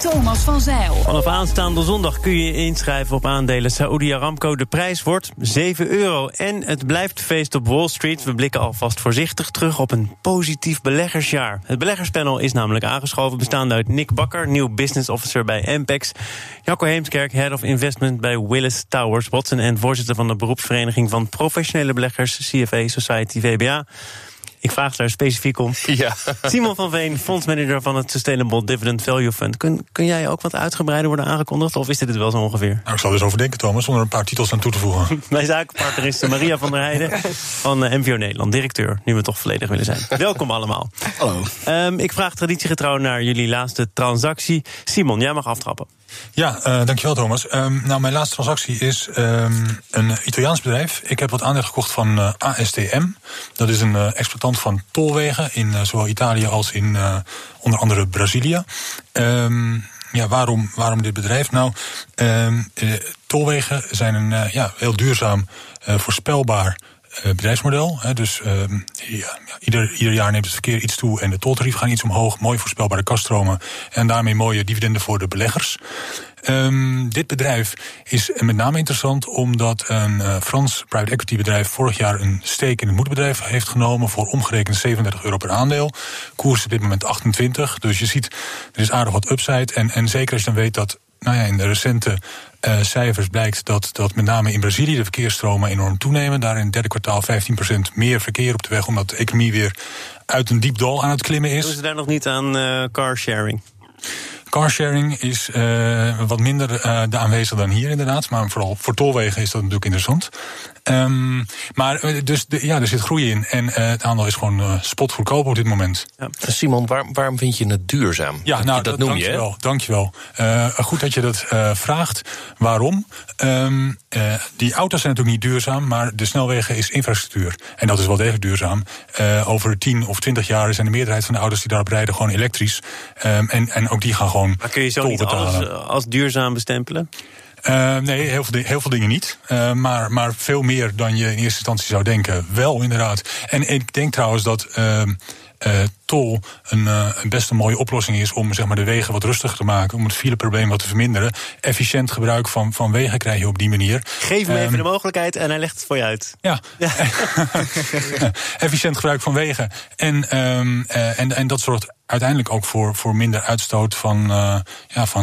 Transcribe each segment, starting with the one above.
Thomas van Zijl. Vanaf aanstaande zondag kun je inschrijven op aandelen Saudi Aramco. De prijs wordt €7. En het blijft feest op Wall Street. We blikken alvast voorzichtig terug op een positief beleggersjaar. Het beleggerspanel is namelijk aangeschoven, bestaande uit Nick Bakker, nieuw business officer bij MPEX, Jacco Heemskerk, head of investment bij Willis Towers Watson en voorzitter van de beroepsvereniging van professionele beleggers CFA Society VBA. Ik vraag daar specifiek om. Ja. Simon van Veen, fondsmanager van het Sustainable Dividend Value Fund. Kun jij ook wat uitgebreider worden aangekondigd? Of is dit het wel zo ongeveer? Nou, ik zal er eens over denken, Thomas, om er een paar titels aan toe te voegen. Mijn zakenpartner is Maria van der Heijden van MVO Nederland, directeur. Nu we toch volledig willen zijn. Welkom allemaal. Hallo. Ik vraag traditiegetrouw naar jullie laatste transactie. Simon, jij mag aftrappen. Ja, dankjewel Thomas. Mijn laatste transactie is een Italiaans bedrijf. Ik heb wat aandelen gekocht van ASTM. Dat is een exploitant van tolwegen in zowel Italië als in onder andere Brazilië. Waarom dit bedrijf? Nou, tolwegen zijn een heel duurzaam, voorspelbaar bedrijfsmodel. Dus ieder jaar neemt het verkeer iets toe en de toltarief gaan iets omhoog. Mooi voorspelbare kaststromen en daarmee mooie dividenden voor de beleggers. Dit bedrijf is met name interessant omdat een Frans private equity bedrijf vorig jaar een steek in het moederbedrijf heeft genomen voor omgerekend €37 per aandeel. Koers op dit moment 28, dus je ziet er is aardig wat upside. En zeker als je dan weet dat in de recente cijfers blijkt dat met name in Brazilië de verkeersstromen enorm toenemen. Daar in het derde kwartaal 15% meer verkeer op de weg, omdat de economie weer uit een diep dal aan het klimmen is. Doen ze daar nog niet aan carsharing? Carsharing is wat minder de aanwezig dan hier inderdaad. Maar vooral voor tolwegen is dat natuurlijk interessant. Er zit groei in. En het aandeel is gewoon spotgoedkoop op dit moment. Ja. Simon, waarom vind je het duurzaam? Ja, dat noem je, hè? Dankjewel. Goed dat je dat vraagt. Waarom? Die auto's zijn natuurlijk niet duurzaam, maar de snelwegen is infrastructuur. En dat is wel degelijk duurzaam. Over 10 of 20 jaar zijn de meerderheid van de auto's die daarop rijden gewoon elektrisch. En ook die gaan gewoon. Maar kun je zo niet alles als duurzaam bestempelen? Nee, heel veel dingen niet. Maar veel meer dan je in eerste instantie zou denken. Wel, inderdaad. En ik denk trouwens dat tol een best een mooie oplossing is om zeg maar, de wegen wat rustiger te maken, om het fileprobleem wat te verminderen. Efficiënt gebruik van wegen krijg je op die manier. Geef me even de mogelijkheid en hij legt het voor je uit. Ja. Efficiënt gebruik van wegen. En dat soort uiteindelijk ook voor minder uitstoot van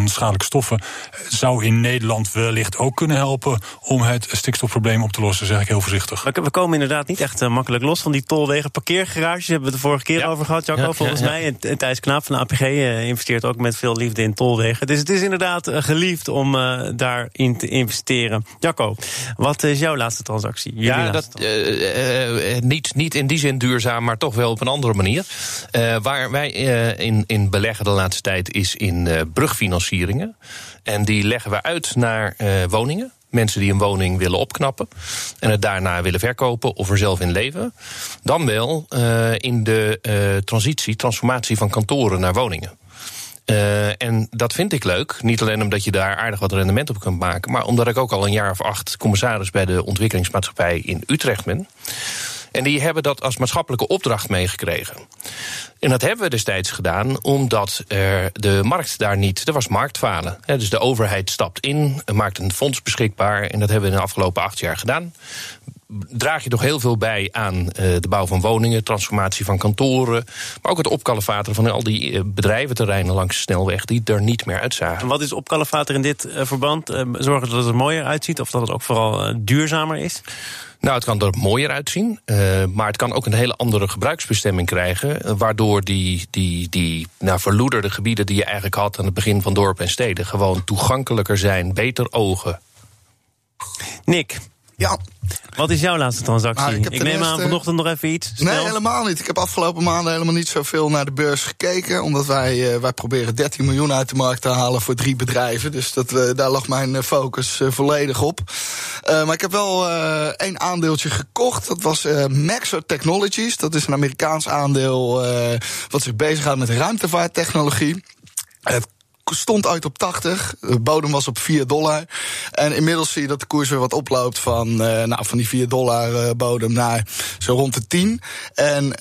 schadelijke stoffen. Zou in Nederland wellicht ook kunnen helpen om het stikstofprobleem op te lossen, zeg ik heel voorzichtig. We komen inderdaad niet echt makkelijk los van die tolwegen. Parkeergarages hebben we de vorige keer over gehad, Jacco, volgens mij. En Thijs Knaap van de APG investeert ook met veel liefde in tolwegen. Dus het is inderdaad geliefd om daarin te investeren. Jacco, wat is jouw laatste transactie? Niet in die zin duurzaam, maar toch wel op een andere manier. Waar wij in beleggen de laatste tijd is in brugfinancieringen. En die leggen we uit naar woningen. Mensen die een woning willen opknappen en het daarna willen verkopen of er zelf in leven. Dan wel in de transformatie van kantoren naar woningen. En dat vind ik leuk. Niet alleen omdat je daar aardig wat rendement op kunt maken, maar omdat ik ook al een jaar of 8 commissaris bij de ontwikkelingsmaatschappij in Utrecht ben. En die hebben dat als maatschappelijke opdracht meegekregen. En dat hebben we destijds gedaan omdat de markt daar niet. Er was marktfalen. Dus de overheid stapt in, maakt een fonds beschikbaar. En dat hebben we in de afgelopen 8 jaar gedaan. Draag je nog heel veel bij aan de bouw van woningen, transformatie van kantoren, maar ook het opkalefateren van al die bedrijventerreinen langs de snelweg die er niet meer uitzagen. En wat is opkalefateren in dit verband? Zorgen dat het er mooier uitziet of dat het ook vooral duurzamer is? Nou, het kan er mooier uitzien, maar het kan ook een hele andere gebruiksbestemming krijgen, waardoor die verloederde gebieden die je eigenlijk had aan het begin van dorpen en steden gewoon toegankelijker zijn, beter ogen. Nick, Ja. Wat is jouw laatste transactie? Nou, ik neem aan vanochtend nog even iets. Snel. Nee, helemaal niet. Ik heb afgelopen maanden helemaal niet zoveel naar de beurs gekeken. Omdat wij proberen 13 miljoen uit de markt te halen voor 3 bedrijven. Dus daar lag mijn focus volledig op. Maar ik heb wel 1 aandeeltje gekocht. Dat was Maxar Technologies. Dat is een Amerikaans aandeel wat zich bezighoudt met ruimtevaarttechnologie. Het stond uit op 80, de bodem was op $4. En inmiddels zie je dat de koers weer wat oploopt van die $4 bodem naar zo rond de 10. En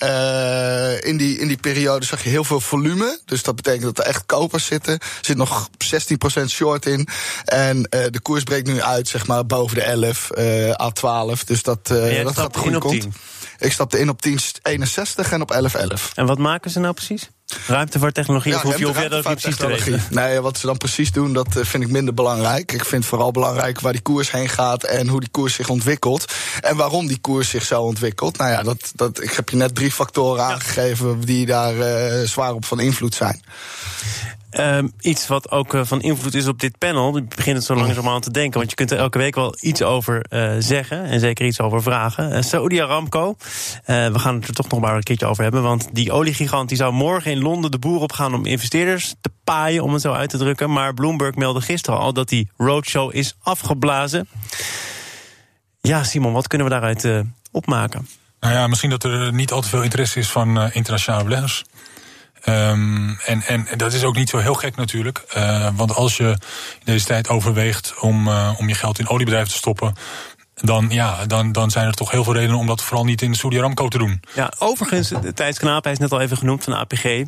in die periode zag je heel veel volume. Dus dat betekent dat er echt kopers zitten. Er zit nog 16% short in. En de koers breekt nu uit, zeg maar, boven de 11, A12. Dus dat gaat goed komt. Ik stapte in op 10,61 en op 11,11. En wat maken ze nou precies? Ruimtevaarttechnologie, ja, of hoef jij dat niet precies te weten? Nee, wat ze dan precies doen, dat vind ik minder belangrijk. Ik vind vooral belangrijk waar die koers heen gaat en hoe die koers zich ontwikkelt. En waarom die koers zich zo ontwikkelt. Nou ja, ik heb je net 3 factoren aangegeven die daar zwaar op van invloed zijn. Iets wat ook van invloed is op dit panel. Ik begin het zo langzamerhand te denken, want je kunt er elke week wel iets over zeggen en zeker iets over vragen. Saudi Aramco, we gaan het er toch nog maar een keertje over hebben, want die oliegigant die zou morgen in Londen de boer opgaan om investeerders te paaien, om het zo uit te drukken. Maar Bloomberg meldde gisteren al dat die roadshow is afgeblazen. Ja, Simon, wat kunnen we daaruit opmaken? Nou ja, misschien dat er niet al te veel interesse is van internationale beleggers. En dat is ook niet zo heel gek natuurlijk. Want als je in deze tijd overweegt om je geld in oliebedrijven te stoppen, dan zijn er toch heel veel redenen om dat vooral niet in Saudi Aramco te doen. Ja, overigens, Thijs Knaap, hij is net al even genoemd van de APG.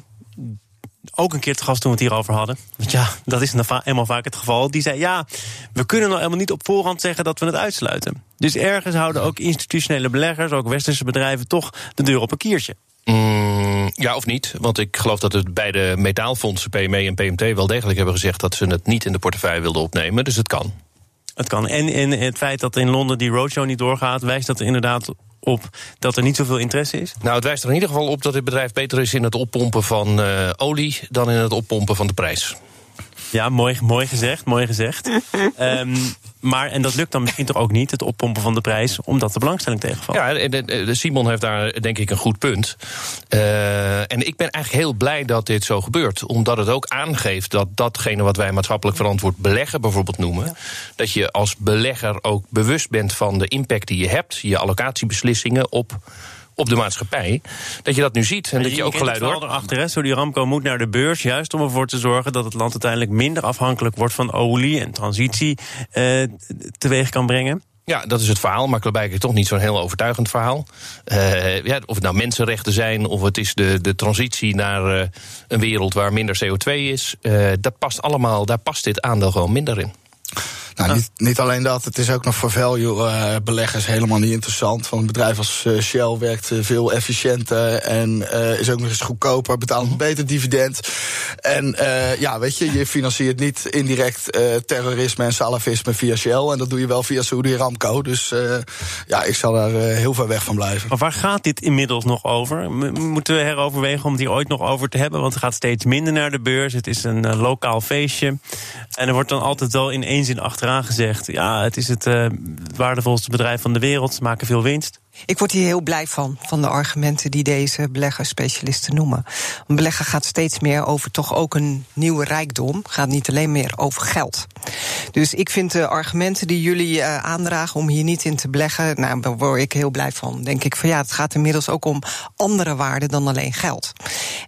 Ook een keer te gast toen we het hierover hadden. Want ja, dat is helemaal vaak het geval. Die zei, ja, we kunnen nou helemaal niet op voorhand zeggen dat we het uitsluiten. Dus ergens houden ook institutionele beleggers, ook westerse bedrijven, toch de deur op een kiertje. Ja, of niet. Want ik geloof dat het beide metaalfondsen, PME en PMT, wel degelijk hebben gezegd dat ze het niet in de portefeuille wilden opnemen. Dus het kan. Het kan. En het feit dat in Londen die roadshow niet doorgaat, wijst dat er inderdaad op dat er niet zoveel interesse is? Nou, het wijst er in ieder geval op dat dit bedrijf beter is in het oppompen van olie dan in het oppompen van de prijs. Ja, mooi gezegd, mooi gezegd. En dat lukt dan misschien toch ook niet, het oppompen van de prijs, omdat de belangstelling tegenvalt. Ja, Simon heeft daar denk ik een goed punt. En ik ben eigenlijk heel blij dat dit zo gebeurt. Omdat het ook aangeeft dat datgene wat wij maatschappelijk verantwoord beleggen bijvoorbeeld noemen, ja, dat je als belegger ook bewust bent van de impact die je hebt, je allocatiebeslissingen op de maatschappij, dat je dat nu ziet. En dat je ook geluid hoort. Die Aramco moet naar de beurs, juist om ervoor te zorgen dat het land uiteindelijk minder afhankelijk wordt van olie en transitie teweeg kan brengen. Ja, dat is het verhaal, maar blijkbaar toch niet zo'n heel overtuigend verhaal. Of het nou mensenrechten zijn, of het is de transitie naar een wereld waar minder CO2 is. Dat past allemaal, daar past dit aandeel gewoon minder in. Nou, niet alleen dat, het is ook nog voor value-beleggers helemaal niet interessant. Want een bedrijf als Shell werkt veel efficiënter en is ook nog eens goedkoper, betaalt een beter dividend. En je financiert niet indirect terrorisme en salafisme via Shell. En dat doe je wel via Saudi Aramco. Dus ik zal daar heel ver weg van blijven. Maar waar gaat dit inmiddels nog over? Moeten we heroverwegen om het hier ooit nog over te hebben? Want het gaat steeds minder naar de beurs. Het is een lokaal feestje. En er wordt dan altijd wel in één zin achteraan gezegd, ja, het is het waardevolste bedrijf van de wereld, ze maken veel winst. Ik word hier heel blij van de argumenten die deze beleggerspecialisten noemen. Een belegger gaat steeds meer over toch ook een nieuwe rijkdom. Gaat niet alleen meer over geld. Dus ik vind de argumenten die jullie aandragen om hier niet in te beleggen, nou, daar word ik heel blij van. Denk ik van ja, het gaat inmiddels ook om andere waarden dan alleen geld.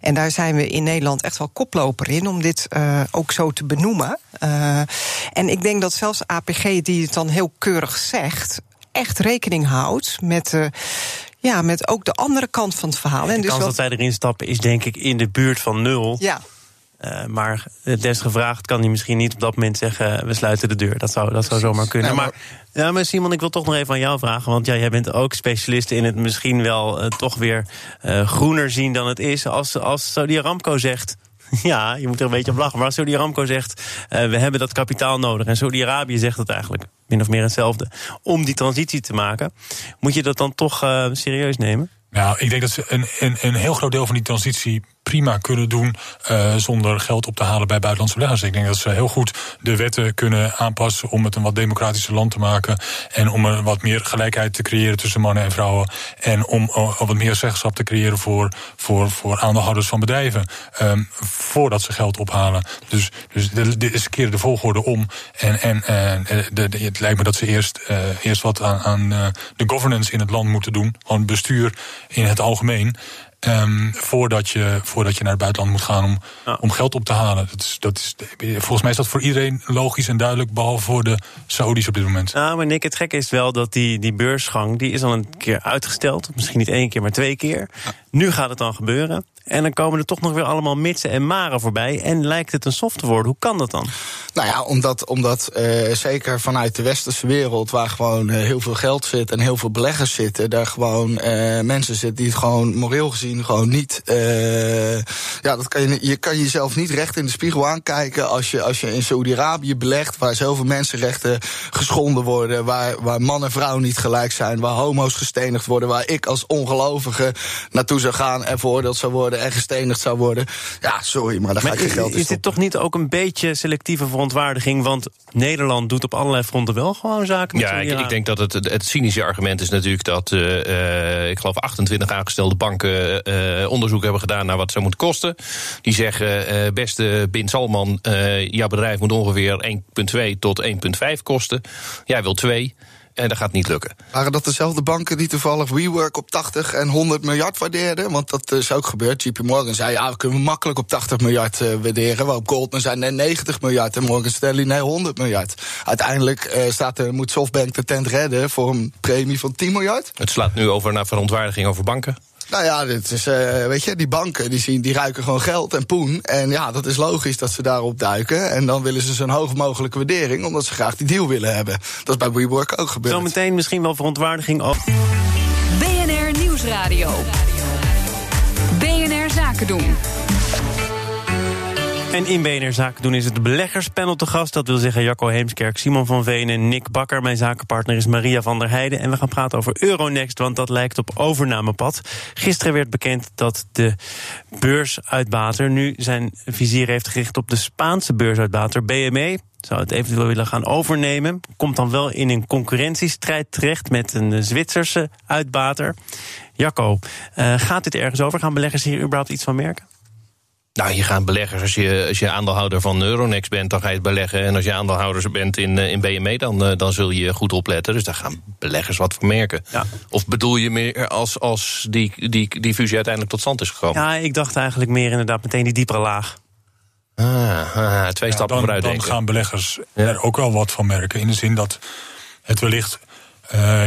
En daar zijn we in Nederland echt wel koploper in om dit ook zo te benoemen. En ik denk dat zelfs APG, die het dan heel keurig zegt, echt rekening houdt met ook de andere kant van het verhaal. En de kans dat wij erin stappen is denk ik in de buurt van 0. Ja. Maar desgevraagd kan hij misschien niet op dat moment zeggen, we sluiten de deur. Dat zou zomaar kunnen. Nee, maar Simon, ik wil toch nog even aan jou vragen. Want ja, jij bent ook specialist in het misschien wel toch weer groener zien dan het is. Als Saudi Aramco zegt, ja, je moet er een beetje op lachen. Maar als Saudi Aramco zegt, we hebben dat kapitaal nodig. En Saudi-Arabië zegt dat eigenlijk min of meer hetzelfde. Om die transitie te maken, moet je dat dan toch serieus nemen? Nou, ik denk dat een heel groot deel van die transitie prima kunnen doen zonder geld op te halen bij buitenlandse beleggers. Ik denk dat ze heel goed de wetten kunnen aanpassen om het een wat democratischer land te maken en om er wat meer gelijkheid te creëren tussen mannen en vrouwen en om wat meer zeggenschap te creëren voor aandeelhouders van bedrijven voordat ze geld ophalen. Dus ze keren de volgorde om en het lijkt me dat ze eerst wat aan de governance in het land moeten doen, gewoon bestuur in het algemeen. Voordat je naar het buitenland moet gaan om geld op te halen. Volgens mij is dat voor iedereen logisch en duidelijk, behalve voor de Saoedi's op dit moment. Nou, maar Nick, het gekke is wel dat die beursgang, die is al een keer uitgesteld. Misschien niet 1 keer, maar 2 keer. Ja. Nu gaat het dan gebeuren. En dan komen er toch nog weer allemaal mitsen en maren voorbij. En lijkt het een soft te worden. Hoe kan dat dan? Nou ja, omdat zeker vanuit de westerse wereld, waar gewoon heel veel geld zit en heel veel beleggers zitten, daar gewoon mensen zitten die het gewoon moreel gezien gewoon niet. Je kan jezelf niet recht in de spiegel aankijken als je in Saudi-Arabië belegt, waar zoveel mensenrechten geschonden worden, waar man en vrouw niet gelijk zijn, waar homo's gestenigd worden, waar ik als ongelovige naartoe zou gaan en veroordeeld zou worden en gestenigd zou worden. Ja, sorry, maar daar ga ik geen geld in stoppen. Is dit toch niet ook een beetje selectieve verontwaardiging? Want Nederland doet op allerlei fronten wel gewoon zaken met Saudi-Arabië. Ja, ik denk dat het cynische argument is natuurlijk dat ik geloof 28 aangestelde banken onderzoek hebben gedaan naar wat ze moeten kosten. Die zeggen, beste Bin Salman, jouw bedrijf moet ongeveer 1,2 tot 1,5 kosten. Jij wil 2. En dat gaat niet lukken. Waren dat dezelfde banken die toevallig WeWork op 80 en 100 miljard waardeerden? Want dat is ook gebeurd. JP Morgan zei, ja, we kunnen makkelijk op 80 miljard waarderen. Waarop Goldman zei, nee, 90 miljard. En Morgan Stanley, nee, 100 miljard. Uiteindelijk moet SoftBank de tent redden voor een premie van 10 miljard. Het slaat nu over naar verontwaardiging over banken. Nou ja, dit is, weet je, die banken die ruiken gewoon geld en poen. En ja, dat is logisch dat ze daarop duiken. En dan willen ze zo'n hoog mogelijke waardering, omdat ze graag die deal willen hebben. Dat is bij WeWork ook gebeurd. Zometeen misschien wel verontwaardiging op. BNR Nieuwsradio. BNR Zaken doen. En in BNR Zaken doen is het beleggerspanel te gast. Dat wil zeggen Jacco Heemskerk, Simon van Veen en Nick Bakker. Mijn zakenpartner is Maria van der Heijden. En we gaan praten over Euronext, want dat lijkt op overnamepad. Gisteren werd bekend dat de beursuitbater nu zijn vizier heeft gericht op de Spaanse beursuitbater BME. Zou het eventueel willen gaan overnemen. Komt dan wel in een concurrentiestrijd terecht met een Zwitserse uitbater. Jacco, gaat dit ergens over? Gaan beleggers hier überhaupt iets van merken? Nou, je gaat beleggers, als je aandeelhouder van Euronext bent, dan ga je het beleggen. En als je aandeelhouder bent in BME, dan zul je goed opletten. Dus daar gaan beleggers wat van merken. Ja. Of bedoel je meer als die fusie uiteindelijk tot stand is gekomen? Ja, ik dacht eigenlijk meer inderdaad meteen die diepere laag. Twee stappen vooruit denken. Dan gaan beleggers er ook wel wat van merken. In de zin dat het wellicht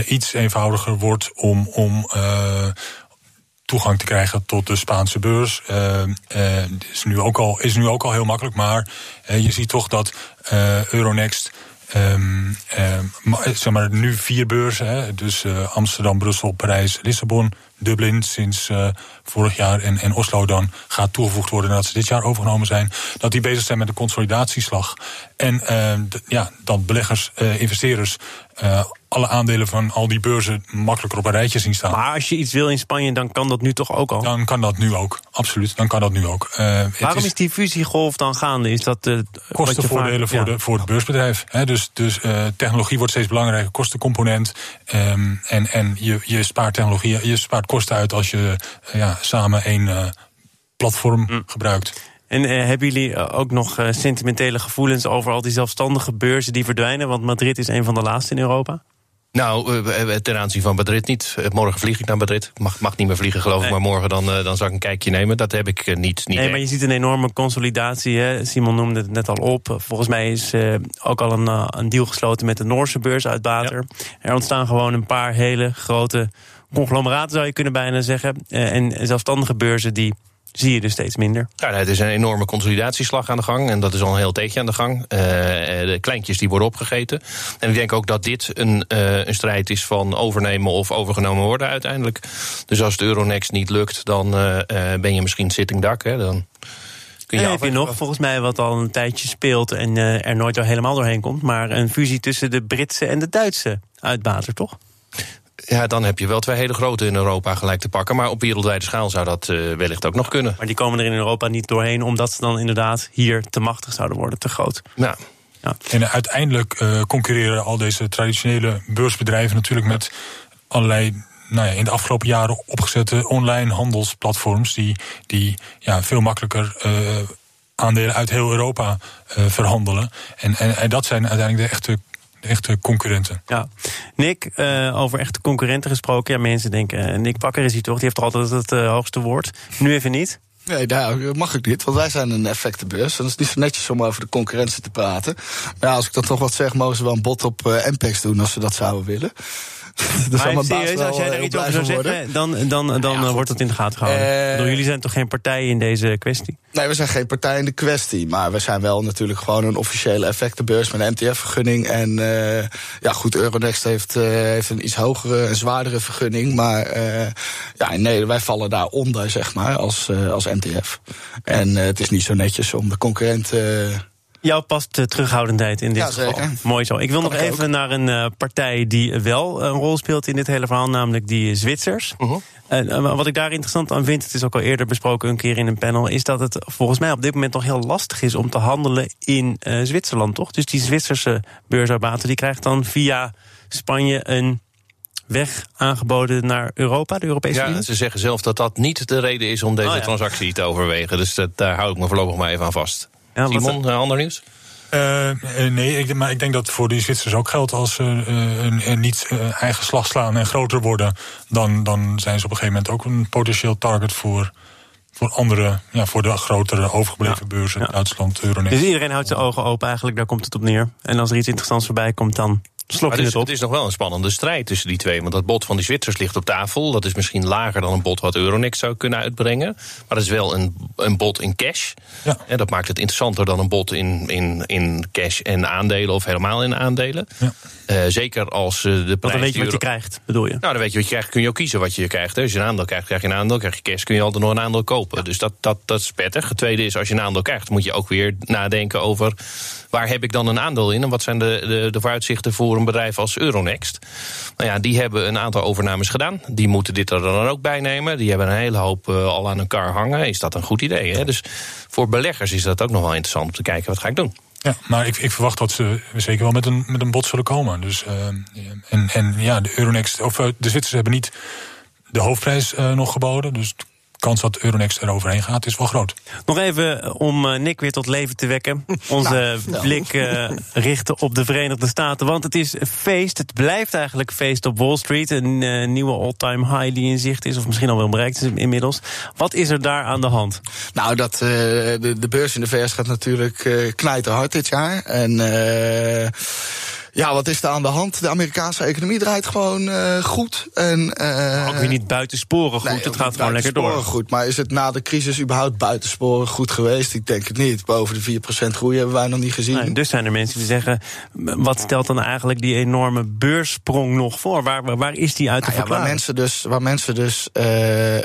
iets eenvoudiger wordt om toegang te krijgen tot de Spaanse beurs. Is nu ook al heel makkelijk, maar je ziet toch dat Euronext zeg maar nu 4 beurzen, dus Amsterdam, Brussel, Parijs, Lissabon, Dublin sinds vorig jaar en Oslo dan gaat toegevoegd worden nadat ze dit jaar overgenomen zijn, dat die bezig zijn met de consolidatieslag. En dat beleggers, investeerders alle aandelen van al die beurzen makkelijker op een rijtje zien staan. Maar als je iets wil in Spanje, dan kan dat nu toch ook al? Dan kan dat nu ook, absoluut. Waarom is die fusiegolf dan gaande? Is dat kostenvoordelen voor het beursbedrijf. Dus technologie wordt steeds belangrijker, kostencomponent. En je spaart technologie, je spaart kosten uit als je samen één platform gebruikt. En hebben jullie ook nog sentimentele gevoelens over al die zelfstandige beurzen die verdwijnen? Want Madrid is een van de laatste in Europa. Nou, ten aanzien van Madrid niet. Morgen vlieg ik naar Madrid. Mag niet meer vliegen, geloof ik. Maar morgen dan zal ik een kijkje nemen. Dat heb ik niet. Nee, maar je ziet een enorme consolidatie. Hè? Simon noemde het net al op. Volgens mij is ook al een deal gesloten met de Noorse beursuitbater. Ja. Er ontstaan gewoon een paar hele grote conglomeraten, zou je kunnen bijna zeggen. En zelfstandige beurzen die zie je dus steeds minder. Ja, het is een enorme consolidatieslag aan de gang. En dat is al een heel tijdje aan de gang. De kleintjes die worden opgegeten. En ik denk ook dat dit een strijd is van overnemen of overgenomen worden uiteindelijk. Dus als het Euronext niet lukt, dan ben je misschien sitting duck. Hè, dan kun je heb je nog volgens mij wat al een tijdje speelt en er nooit helemaal doorheen komt. Maar een fusie tussen de Britse en de Duitse uitbater, toch? ja, dan heb je wel twee hele grote in Europa gelijk te pakken. Maar op wereldwijde schaal zou dat wellicht ook nog kunnen. Maar die komen er in Europa niet doorheen, omdat ze dan inderdaad hier te machtig zouden worden, te groot. Nou. Ja. En uiteindelijk concurreren al deze traditionele beursbedrijven natuurlijk met allerlei, nou ja, in de afgelopen jaren opgezette online handelsplatforms die veel makkelijker aandelen uit heel Europa verhandelen. En dat zijn uiteindelijk de echte concurrenten. Ja, Nick, over echte concurrenten gesproken. Ja, mensen denken, Nick Bakker is hier toch? Die heeft toch altijd het hoogste woord. Nu even niet. Nee, nou, mag ik niet, want wij zijn een effectenbeurs. En het is niet zo netjes om over de concurrentie te praten. Maar ja, als ik dan toch wat zeg, mogen ze wel een bod op MPEX doen als ze dat zouden willen. Maar serieus, als jij daar iets over zou zeggen, dan wordt het in de gaten gehouden. Jullie zijn toch geen partij in deze kwestie? Nee, we zijn geen partij in de kwestie. Maar we zijn wel natuurlijk gewoon een officiële effectenbeurs met een MTF-vergunning. En Euronext heeft een iets hogere en zwaardere vergunning. Maar wij vallen daaronder, zeg maar, als MTF. En het is niet zo netjes om de concurrenten. Jou past terughoudendheid in dit geval. Zeker. Mooi zo. Ik wil nog even naar een partij die wel een rol speelt in dit hele verhaal, namelijk die Zwitsers. Uh-huh. Wat ik daar interessant aan vind, het is ook al eerder besproken een keer in een panel, is dat het volgens mij op dit moment nog heel lastig is om te handelen in Zwitserland, toch? Dus die Zwitserse beursaanbater, die krijgt dan via Spanje een weg aangeboden naar Europa, de Europese Unie? Ja, ze zeggen zelf dat dat niet de reden is om deze transactie te overwegen. Dus daar hou ik me voorlopig maar even aan vast. Ja, Simon, ander nieuws? Nee, maar ik denk dat voor die Zwitsers ook geldt, als ze niet eigen slag slaan en groter worden, dan zijn ze op een gegeven moment ook een potentieel target voor andere, voor de grotere overgebleven beurzen, Duitsland, Euronext. Dus iedereen houdt zijn ogen open eigenlijk, daar komt het op neer. En als er iets interessants voorbij komt, dan slok je het op. Het is nog wel een spannende strijd tussen die twee, want dat bod van die Zwitsers ligt op tafel. Dat is misschien lager dan een bod wat Euronext zou kunnen uitbrengen. Maar dat is wel een bod in cash. Ja. En dat maakt het interessanter dan een bod in cash en aandelen, of helemaal in aandelen. Ja. Zeker als de prijs. Want dan weet je wat je krijgt, bedoel je? Nou, dan weet je wat je krijgt, kun je ook kiezen wat je krijgt. Als je een aandeel krijgt, krijg je een aandeel. Krijg je cash, kun je altijd nog een aandeel kopen. Ja. Dus dat is prettig. Het tweede is, als je een aandeel krijgt, moet je ook weer nadenken over, waar heb ik dan een aandeel in en wat zijn de vooruitzichten voor een bedrijf als Euronext? Nou ja, die hebben een aantal overnames gedaan. Die moeten dit er dan ook bij nemen. Die hebben een hele hoop al aan elkaar hangen. Is dat een goed idee? Hè? Dus voor beleggers is dat ook nog wel interessant om te kijken, wat ga ik doen? Ja, maar ik verwacht dat ze zeker wel met een bod zullen komen. Dus, de Euronext, of de Zwitsers hebben niet de hoofdprijs nog geboden. Dus de kans dat Euronext eroverheen gaat is wel groot. Nog even om Nick weer tot leven te wekken. Onze blik richten op de Verenigde Staten. Want het is feest, het blijft eigenlijk feest op Wall Street. Een nieuwe all-time high die in zicht is, of misschien al wel bereikt is inmiddels. Wat is er daar aan de hand? Nou, dat de beurs in de VS gaat natuurlijk knijterhard dit jaar. En wat is er aan de hand? De Amerikaanse economie draait gewoon goed. En, ook weer niet buitensporen goed, het gaat gewoon lekker door. Goed, maar is het na de crisis überhaupt buitensporen goed geweest? Ik denk het niet. Boven de 4% groei hebben wij nog niet gezien. Nee, dus zijn er mensen die zeggen, wat stelt dan eigenlijk die enorme beurssprong nog voor? Waar is die uit te verklaren? Waar mensen dus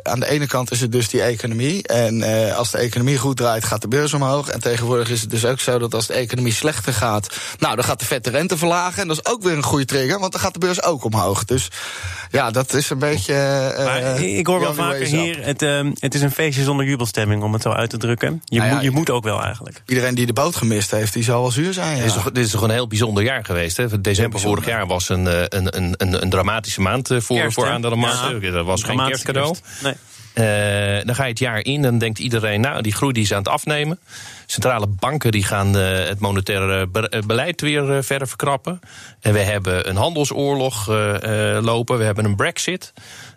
aan de ene kant is het dus die economie. En als de economie goed draait, gaat de beurs omhoog. En tegenwoordig is het dus ook zo dat als de economie slechter gaat, dan gaat de vette rente verlagen. En dat is ook weer een goede trigger, want dan gaat de beurs ook omhoog. Dus ja, dat is een beetje. Ik hoor wel vaker hier, het is een feestje zonder jubelstemming, om het zo uit te drukken. Je moet ook wel eigenlijk. Iedereen die de boot gemist heeft, die zal wel zuur zijn. Ja. Dit is toch een heel bijzonder jaar geweest. Hè? December vorig jaar was een dramatische maand voor aandelenmarkten. Ja. Dat was geen kerstcadeau. Nee. Dan ga je het jaar in en denkt iedereen, die groei die is aan het afnemen. Centrale banken die gaan het monetaire beleid weer verder verkrappen. En we hebben een handelsoorlog lopen, we hebben een Brexit.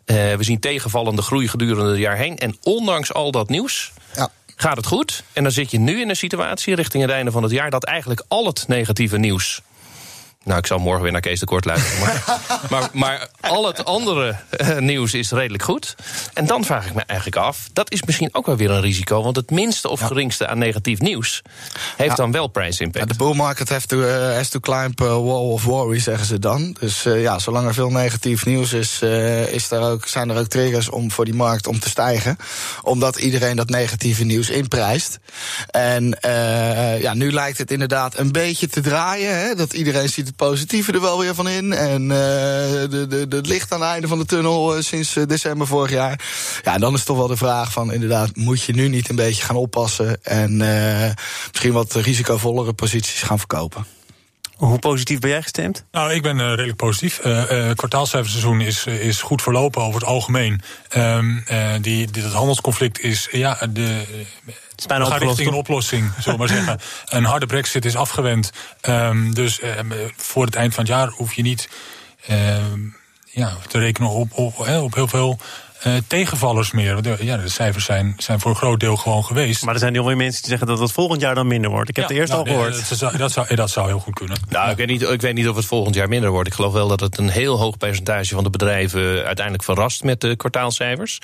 We zien tegenvallende groei gedurende het jaar heen. En ondanks al dat nieuws gaat het goed. En dan zit je nu in een situatie richting het einde van het jaar dat eigenlijk al het negatieve nieuws, ik zal morgen weer naar Kees de Kort luisteren. Maar al het andere nieuws is redelijk goed. En dan vraag ik me eigenlijk af, dat is misschien ook wel weer een risico, want het minste of geringste aan negatief nieuws heeft dan wel price impact. De bull market has to climb a wall of worry, zeggen ze dan. Dus zolang er veel negatief nieuws is, zijn er ook triggers om voor die markt om te stijgen. Omdat iedereen dat negatieve nieuws inprijst. En nu lijkt het inderdaad een beetje te draaien. Hè, dat iedereen ziet het positieve er wel weer van in. En het licht aan het einde van de tunnel sinds december vorig jaar. Ja, dan is toch wel de vraag van inderdaad, moet je nu niet een beetje gaan oppassen en misschien wat risicovollere posities gaan verkopen. Hoe positief ben jij gestemd? Nou, ik ben redelijk positief. Kwartaalcijferseizoen is goed verlopen over het algemeen. Dat handelsconflict is... Ja, het is bijna opgelost. Gaat richting een oplossing, zullen we maar zeggen. Een harde brexit is afgewend. Voor het eind van het jaar hoef je niet te rekenen op heel veel... tegenvallers meer. Ja, de cijfers zijn voor een groot deel gewoon geweest. Maar er zijn heel veel mensen die zeggen dat het volgend jaar dan minder wordt. Ik heb het eerst al gehoord. Dat zou heel goed kunnen. Nou, ik weet niet of het volgend jaar minder wordt. Ik geloof wel dat het een heel hoog percentage van de bedrijven uiteindelijk verrast met de kwartaalcijfers.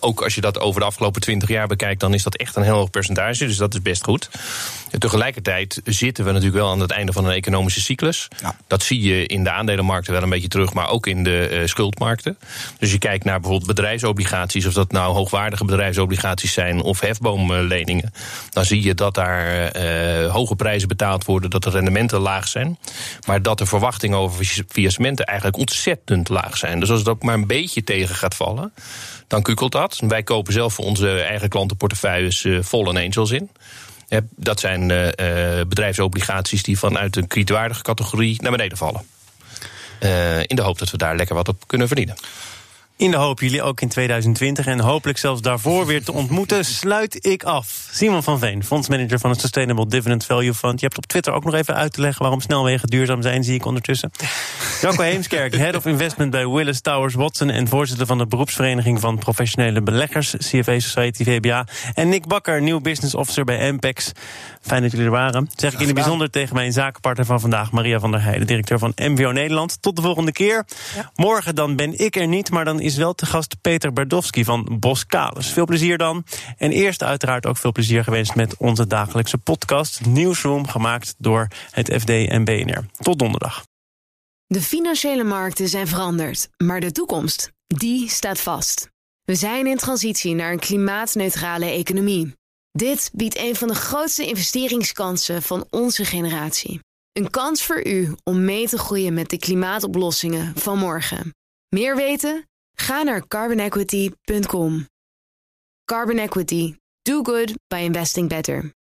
Ook als je dat over de afgelopen 20 jaar bekijkt, dan is dat echt een heel hoog percentage. Dus dat is best goed. En tegelijkertijd zitten we natuurlijk wel aan het einde van een economische cyclus. Ja. Dat zie je in de aandelenmarkten wel een beetje terug, maar ook in de schuldmarkten. Dus je kijkt naar bijvoorbeeld bedrijfsobligaties, of dat nou hoogwaardige bedrijfsobligaties zijn of hefboomleningen, dan zie je dat daar hoge prijzen betaald worden, dat de rendementen laag zijn, maar dat de verwachtingen over faillissementen eigenlijk ontzettend laag zijn. Dus als het ook maar een beetje tegen gaat vallen, dan kukelt dat. Wij kopen zelf voor onze eigen klantenportefeuilles vol en angels in. Dat zijn bedrijfsobligaties die vanuit een kredietwaardige categorie naar beneden vallen. In de hoop dat we daar lekker wat op kunnen verdienen. In de hoop jullie ook in 2020 en hopelijk zelfs daarvoor weer te ontmoeten, sluit ik af. Simon van Veen, fondsmanager van het Sustainable Dividend Value Fund. Je hebt op Twitter ook nog even uit te leggen waarom snelwegen duurzaam zijn, zie ik ondertussen. Jacco Heemskerk, Head of Investment bij Willis Towers Watson en voorzitter van de beroepsvereniging van professionele beleggers, CFA Society VBA. En Nick Bakker, nieuw business officer bij MPEX. Fijn dat jullie er waren. Zeg ik in het bijzonder tegen mijn zakenpartner van vandaag, Maria van der Heijden, directeur van MVO Nederland. Tot de volgende keer. Ja. Morgen dan ben ik er niet, maar dan is wel te gast Peter Berdowski van Boskalis. Veel plezier dan. En eerst uiteraard ook veel plezier gewenst met onze dagelijkse podcast Nieuwsroom, gemaakt door het FD en BNR. Tot donderdag. De financiële markten zijn veranderd, maar de toekomst, die staat vast. We zijn in transitie naar een klimaatneutrale economie. Dit biedt een van de grootste investeringskansen van onze generatie. Een kans voor u om mee te groeien met de klimaatoplossingen van morgen. Meer weten? Ga naar carbonequity.com. Carbon Equity. Do good by investing better.